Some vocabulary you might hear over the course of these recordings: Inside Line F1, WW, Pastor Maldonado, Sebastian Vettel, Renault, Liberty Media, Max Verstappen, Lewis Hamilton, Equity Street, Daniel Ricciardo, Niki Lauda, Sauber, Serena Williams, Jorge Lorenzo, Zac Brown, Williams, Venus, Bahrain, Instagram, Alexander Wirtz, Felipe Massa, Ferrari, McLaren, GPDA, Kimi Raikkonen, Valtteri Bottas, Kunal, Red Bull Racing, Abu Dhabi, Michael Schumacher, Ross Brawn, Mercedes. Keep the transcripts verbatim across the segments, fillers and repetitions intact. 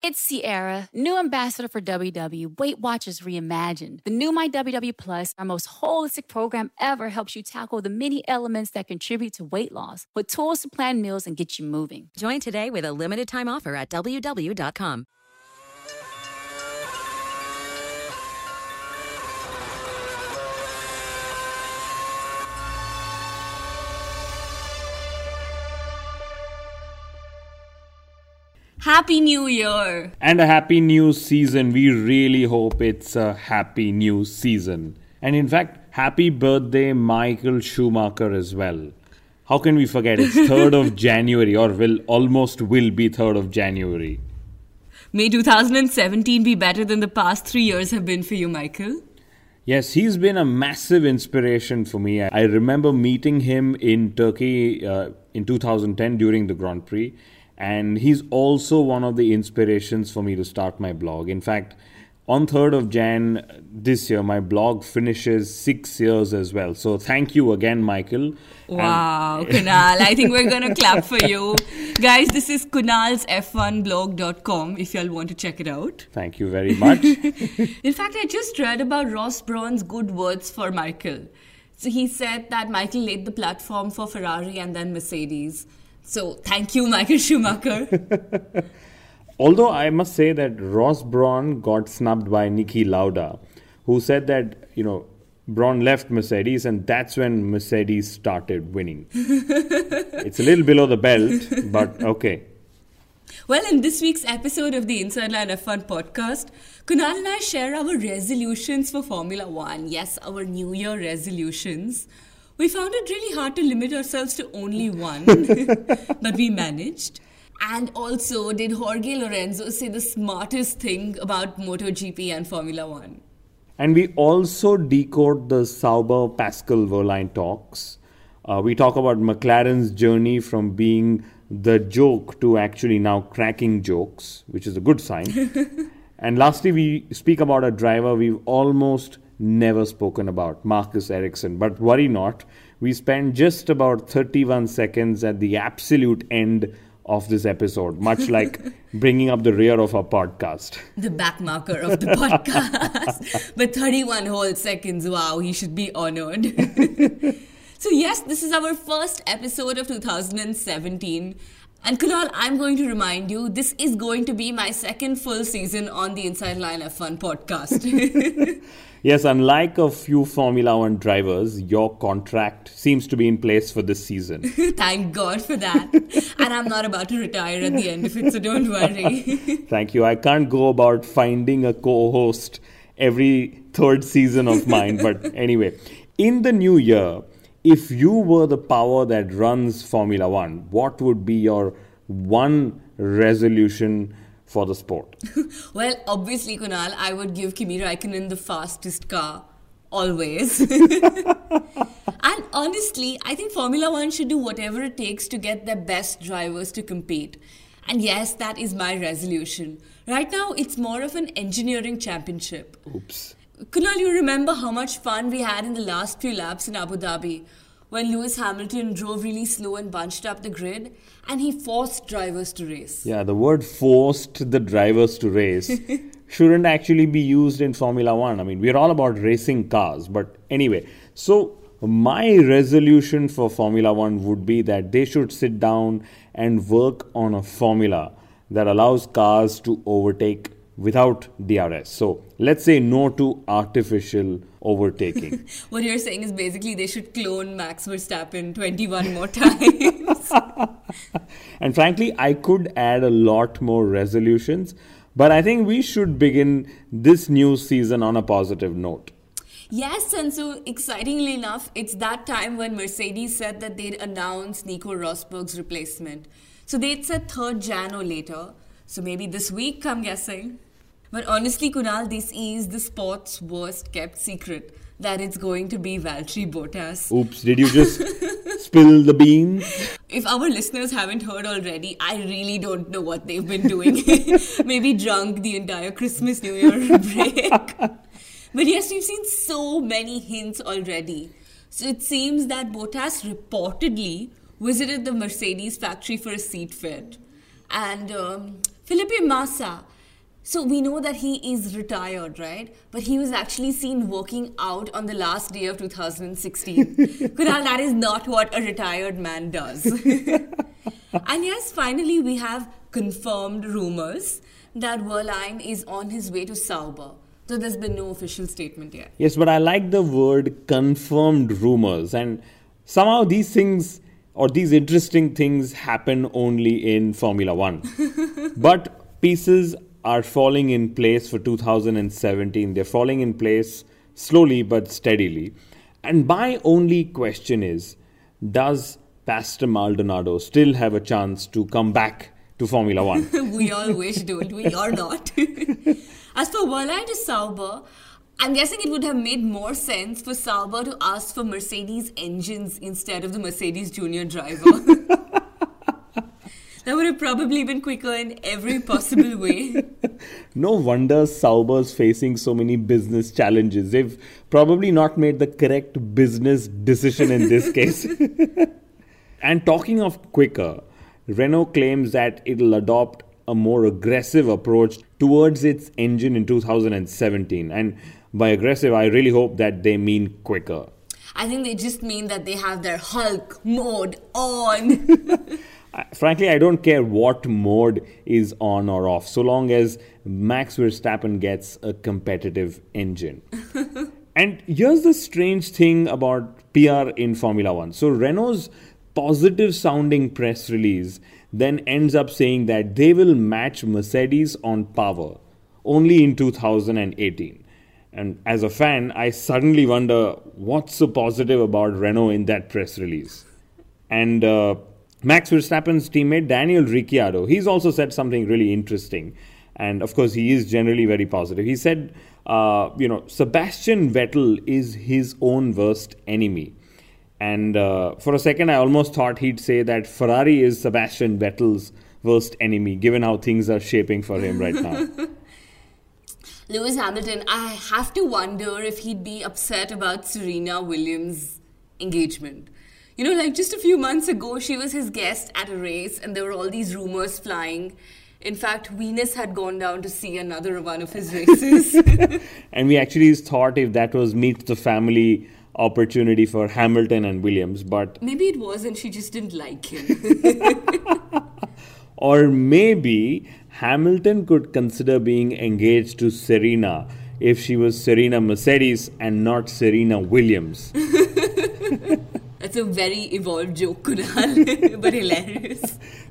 It's Sierra, new ambassador for W W, Weight Watchers Reimagined. The new My W W Plus, our most holistic program ever, helps you tackle the many elements that contribute to weight loss with tools to plan meals and get you moving. Join today with a limited time offer at W W dot com. Happy New Year! And a Happy New Season. We really hope it's a Happy New Season. And in fact, happy birthday Michael Schumacher as well. How can we forget? It's third of January, or will almost will be third of January. May two thousand seventeen be better than the past three years have been for you, Michael. Yes, he's been a massive inspiration for me. I remember meeting him in Turkey uh, in two thousand ten during the Grand Prix. And he's also one of the inspirations for me to start my blog. In fact, on third of January this year, my blog finishes six years as well. So thank you again, Michael. Wow, and- Kunal. I think we're going to clap for you. Guys, this is kunals f one blog dot com if y'all want to check it out. Thank you very much. In fact, I just read about Ross Brawn's good words for Michael. So he said that Michael laid the platform for Ferrari and then Mercedes. So, thank you, Michael Schumacher. Although I must say that Ross Brawn got snubbed by Niki Lauda, who said that, you know, Brawn left Mercedes and that's when Mercedes started winning. It's a little below the belt, but okay. Well, in this week's episode of the Inside Line F one podcast, Kunal and I share our resolutions for Formula One. Yes, our New Year resolutions. We found it really hard to limit ourselves to only one, but we managed. And also, did Jorge Lorenzo say the smartest thing about MotoGP and Formula One? And we also decode the Sauber Pascal Wehrlein talks. Uh, we talk about McLaren's journey from being the joke to actually now cracking jokes, which is a good sign. And lastly, we speak about a driver we've almost never spoken about, Marcus Ericsson. But worry not, we spend just about thirty-one seconds at the absolute end of this episode, much like bringing up the rear of our podcast. The back marker of the podcast. But thirty-one whole seconds, wow, he should be honored. So yes, this is our first episode of two thousand seventeen. And Kunal, I'm going to remind you, this is going to be my second full season on the Inside Line F one podcast. Yes, unlike a few Formula One drivers, your contract seems to be in place for this season. Thank God for that. And I'm not about to retire at the end of it, so don't worry. Thank you. I can't go about finding a co-host every third season of mine. But anyway, in the new year, if you were the power that runs Formula One, what would be your one resolution for the sport? Well, obviously, Kunal, I would give Kimi Raikkonen the fastest car, always. And honestly, I think Formula One should do whatever it takes to get their best drivers to compete. And yes, that is my resolution. Right now, it's more of an engineering championship. Oops. Kunal, you remember how much fun we had in the last few laps in Abu Dhabi when Lewis Hamilton drove really slow and bunched up the grid and he forced drivers to race. Yeah, the word forced the drivers to race shouldn't actually be used in Formula One. I mean, we're all about racing cars. But anyway, so my resolution for Formula One would be that they should sit down and work on a formula that allows cars to overtake without D R S. So let's say no to artificial overtaking. What you're saying is basically they should clone Max Verstappen twenty-one more times. And frankly, I could add a lot more resolutions, but I think we should begin this new season on a positive note. Yes, and so excitingly enough, it's that time when Mercedes said that they'd announce Nico Rosberg's replacement. So they'd said third of January or later. So maybe this week, I'm guessing. But honestly, Kunal, this is the sport's worst kept secret, that it's going to be Valtteri Bottas. Oops, did you just spill the beans? If our listeners haven't heard already, I really don't know what they've been doing. Maybe drunk the entire Christmas, New Year break. But yes, we've seen so many hints already. So it seems that Bottas reportedly visited the Mercedes factory for a seat fit. And um, Felipe Massa. So we know that he is retired, right? But he was actually seen working out on the last day of two thousand sixteen. Kunal, that is not what a retired man does. And yes, finally, we have confirmed rumours that Wehrlein is on his way to Sauber. So there's been no official statement yet. Yes, but I like the word confirmed rumours. And somehow these things or these interesting things happen only in Formula One. But pieces are falling in place for two thousand seventeen. They're falling in place slowly but steadily. And my only question is, does Pastor Maldonado still have a chance to come back to Formula One? We all wish, don't we? Or not. As for Wehrlein to Sauber, I'm guessing it would have made more sense for Sauber to ask for Mercedes engines instead of the Mercedes junior driver. That would have probably been quicker in every possible way. No wonder Sauber's facing so many business challenges. They've probably not made the correct business decision in this case. And talking of quicker, Renault claims that it'll adopt a more aggressive approach towards its engine in two thousand seventeen. And by aggressive, I really hope that they mean quicker. I think they just mean that they have their Hulk mode on. Frankly, I don't care what mode is on or off, so long as Max Verstappen gets a competitive engine. And here's the strange thing about P R in Formula One. So Renault's positive sounding press release then ends up saying that they will match Mercedes on power only in two thousand eighteen. And as a fan, I suddenly wonder what's so positive about Renault in that press release. And uh, Max Verstappen's teammate Daniel Ricciardo, he's also said something really interesting. And of course, he is generally very positive. He said, uh, you know, Sebastian Vettel is his own worst enemy. And uh, for a second, I almost thought he'd say that Ferrari is Sebastian Vettel's worst enemy, given how things are shaping for him right now. Lewis Hamilton, I have to wonder if he'd be upset about Serena Williams' engagement. You know, like just a few months ago, she was his guest at a race and there were all these rumors flying. In fact, Venus had gone down to see another one of his races. And we actually thought if that was meet the family opportunity for Hamilton and Williams, but maybe it was and she just didn't like him. Or maybe Hamilton could consider being engaged to Serena if she was Serena Mercedes and not Serena Williams. That's a very evolved joke, Kunal, but hilarious.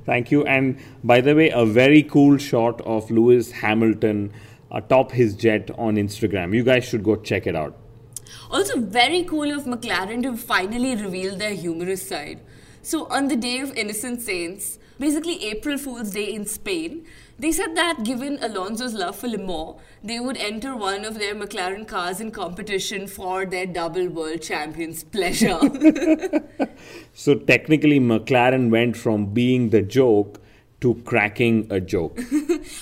Thank you. And by the way, a very cool shot of Lewis Hamilton atop his jet on Instagram. You guys should go check it out. Also, very cool of McLaren to finally reveal their humorous side. So on the day of Innocent Saints, basically April Fool's Day in Spain, they said that given Alonso's love for Le Mans, they would enter one of their McLaren cars in competition for their double world champion's pleasure. So technically, McLaren went from being the joke to cracking a joke.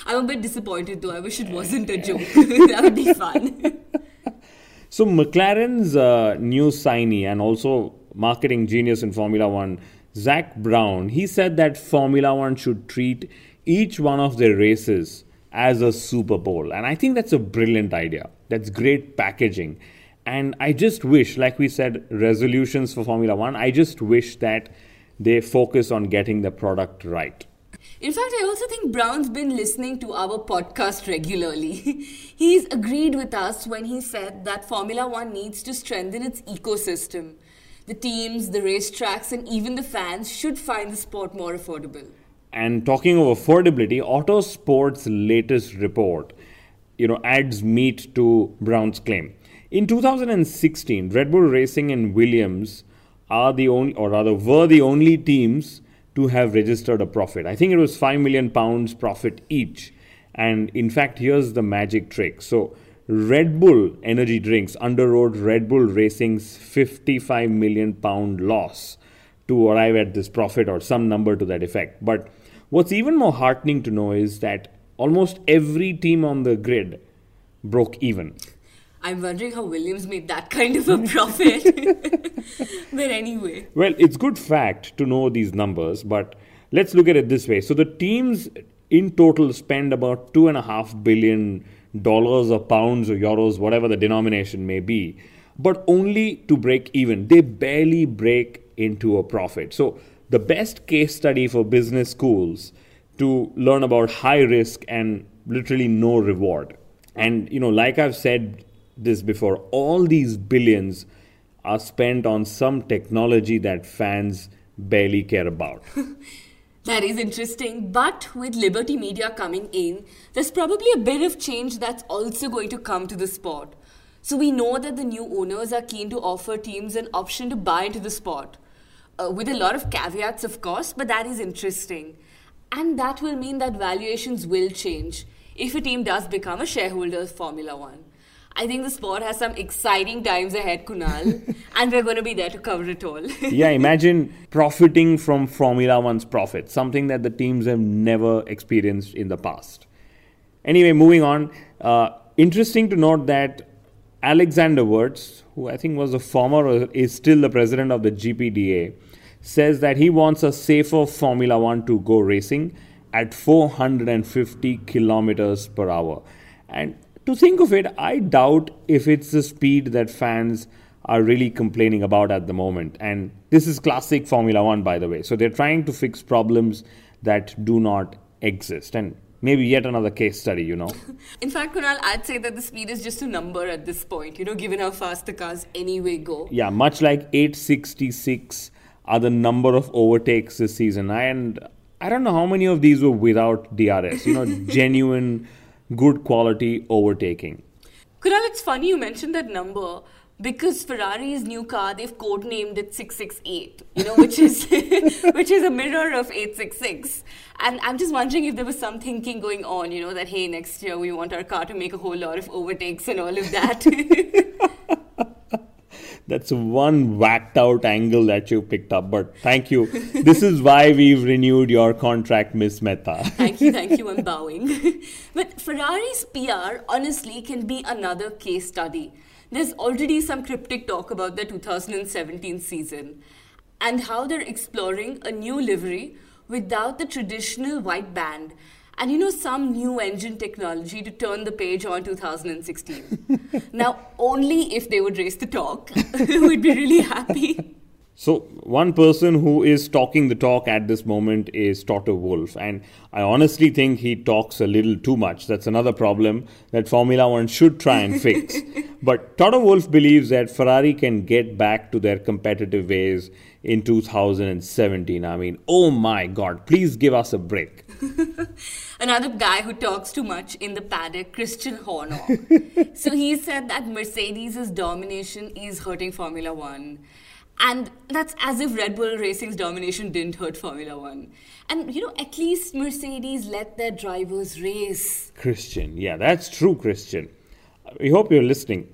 I'm a bit disappointed though. I wish it wasn't a joke. That would be fun. So McLaren's uh, new signee and also marketing genius in Formula One, Zac Brown, he said that Formula One should treat each one of their races as a Super Bowl. And I think that's a brilliant idea. That's great packaging. And I just wish, like we said, resolutions for Formula One, I just wish that they focus on getting the product right. In fact, I also think Brown's been listening to our podcast regularly. He's agreed with us when he said that Formula One needs to strengthen its ecosystem. The teams, the racetracks, and even the fans should find the sport more affordable. And talking of affordability, Autosport's latest report, you know, adds meat to Brown's claim. In two thousand sixteen, Red Bull Racing and Williams are the only, or rather, were the only teams to have registered a profit. I think it was five million pounds profit each. And in fact, here's the magic trick. So Red Bull Energy Drinks underwrote Red Bull Racing's fifty-five million pound loss to arrive at this profit or some number to that effect. But what's even more heartening to know is that almost every team on the grid broke even. I'm wondering how Williams made that kind of a profit. But anyway. Well, it's good fact to know these numbers, but let's look at it this way. So the teams in total spend about two and a half billion dollars or pounds or euros, whatever the denomination may be, but only to break even. They barely break into a profit. So the best case study for business schools to learn about high risk and literally no reward. And, you know, like I've said this before, all these billions are spent on some technology that fans barely care about. That is interesting. But with Liberty Media coming in, there's probably a bit of change that's also going to come to the sport. So we know that the new owners are keen to offer teams an option to buy into the sport. Uh, with a lot of caveats, of course, but that is interesting. And that will mean that valuations will change if a team does become a shareholder of Formula One. I think the sport has some exciting times ahead, Kunal, and we're going to be there to cover it all. Yeah, imagine profiting from Formula One's profit, something that the teams have never experienced in the past. Anyway, moving on, uh, interesting to note that Alexander Wirtz, who I think was a former or is still the president of the G P D A, says that he wants a safer Formula One to go racing at four hundred fifty kilometers per hour. And to think of it, I doubt if it's the speed that fans are really complaining about at the moment. And this is classic Formula One, by the way. So they're trying to fix problems that do not exist. And maybe yet another case study, you know. In fact, Kunal, I'd say that the speed is just a number at this point, you know, given how fast the cars anyway go. Yeah, much like eight sixty-six are the number of overtakes this season. I, and I don't know how many of these were without D R S, you know, genuine good quality overtaking. Kunal, it's funny you mentioned that number because Ferrari's new car, they've codenamed it six six eight, you know, which is which is a mirror of eight sixty-six. And I'm just wondering if there was some thinking going on, you know, that, hey, next year we want our car to make a whole lot of overtakes and all of that. That's one whacked out angle that you picked up, but thank you. This is why we've renewed your contract, Miss Mehta. Thank you, thank you, I'm bowing. But Ferrari's P R honestly can be another case study. There's already some cryptic talk about the two thousand seventeen season and how they're exploring a new livery without the traditional white band. And, you know, some new engine technology to turn the page on two thousand sixteen. Now, only if they would raise the talk, we'd be really happy. So, one person who is talking the talk at this moment is Toto Wolff. And I honestly think he talks a little too much. That's another problem that Formula One should try and fix. But Toto Wolff believes that Ferrari can get back to their competitive ways in two thousand seventeen. I mean, oh my God, please give us a break. Another guy who talks too much in the paddock, Christian Horner. So he said that Mercedes' domination is hurting Formula One. And that's as if Red Bull Racing's domination didn't hurt Formula One. And, you know, at least Mercedes let their drivers race. Christian, yeah, that's true, Christian. We hope you're listening.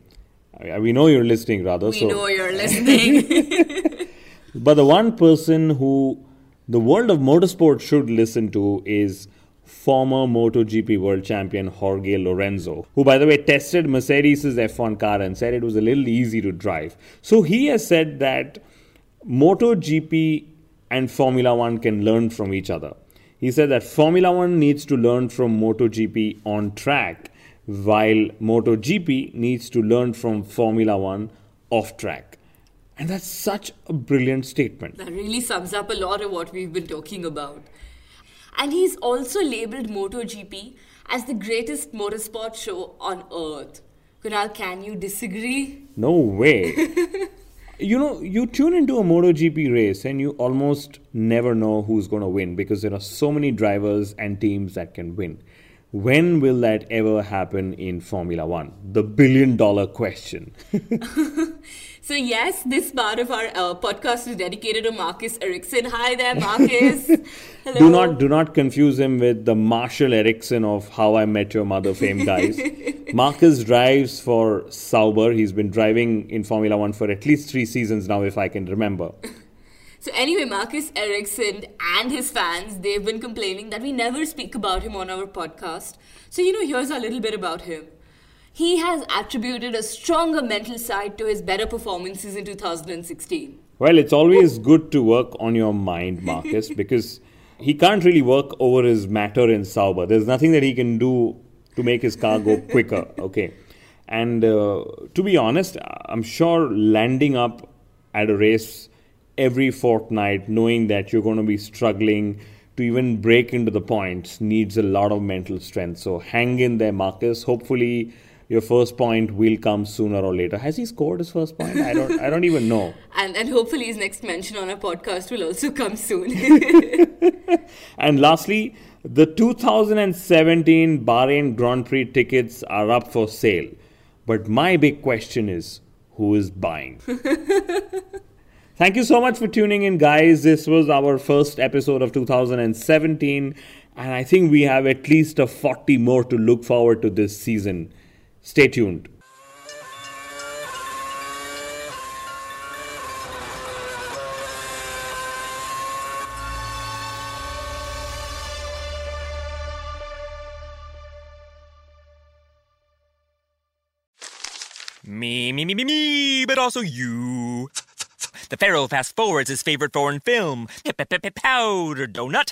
We know you're listening, rather. We so. know you're listening. But the one person who the world of motorsport should listen to is former MotoGP world champion Jorge Lorenzo, who, by the way, tested Mercedes' F one car and said it was a little easy to drive. So he has said that MotoGP and Formula One can learn from each other. He said that Formula One needs to learn from MotoGP on track, while MotoGP needs to learn from Formula One off track. And that's such a brilliant statement. That really sums up a lot of what we've been talking about. And he's also labelled MotoGP as the greatest motorsport show on earth. Kunal, can you disagree? No way. You know, you tune into a MotoGP race and you almost never know who's going to win because there are so many drivers and teams that can win. When will that ever happen in Formula One? The billion dollar question. So yes, this part of our uh, podcast is dedicated to Marcus Ericsson. Hi there, Marcus. Hello. Do not, do not confuse him with the Marshall Ericsson of How I Met Your Mother fame, guys. Marcus drives for Sauber. He's been driving in Formula One for at least three seasons now, if I can remember. So anyway, Marcus Ericsson and his fans, they've been complaining that we never speak about him on our podcast. So, you know, here's a little bit about him. He has attributed a stronger mental side to his better performances in two thousand sixteen. Well, it's always good to work on your mind, Marcus, because he can't really work over his matter in Sauber. There's nothing that he can do to make his car go quicker. Okay. And uh, to be honest, I'm sure landing up at a race every fortnight, knowing that you're going to be struggling to even break into the points, needs a lot of mental strength. So hang in there, Marcus. Hopefully your first point will come sooner or later. Has he scored his first point? I don't I don't even know. And and hopefully his next mention on our podcast will also come soon. And lastly, the two thousand seventeen Bahrain Grand Prix tickets are up for sale. But my big question is, who is buying? Thank you so much for tuning in, guys. This was our first episode of two thousand seventeen. And I think we have at least a forty more to look forward to this season. Stay tuned. Me, me, me, me, me, but also you. The Pharaoh fast-forwards his favorite foreign film, Powder Donut.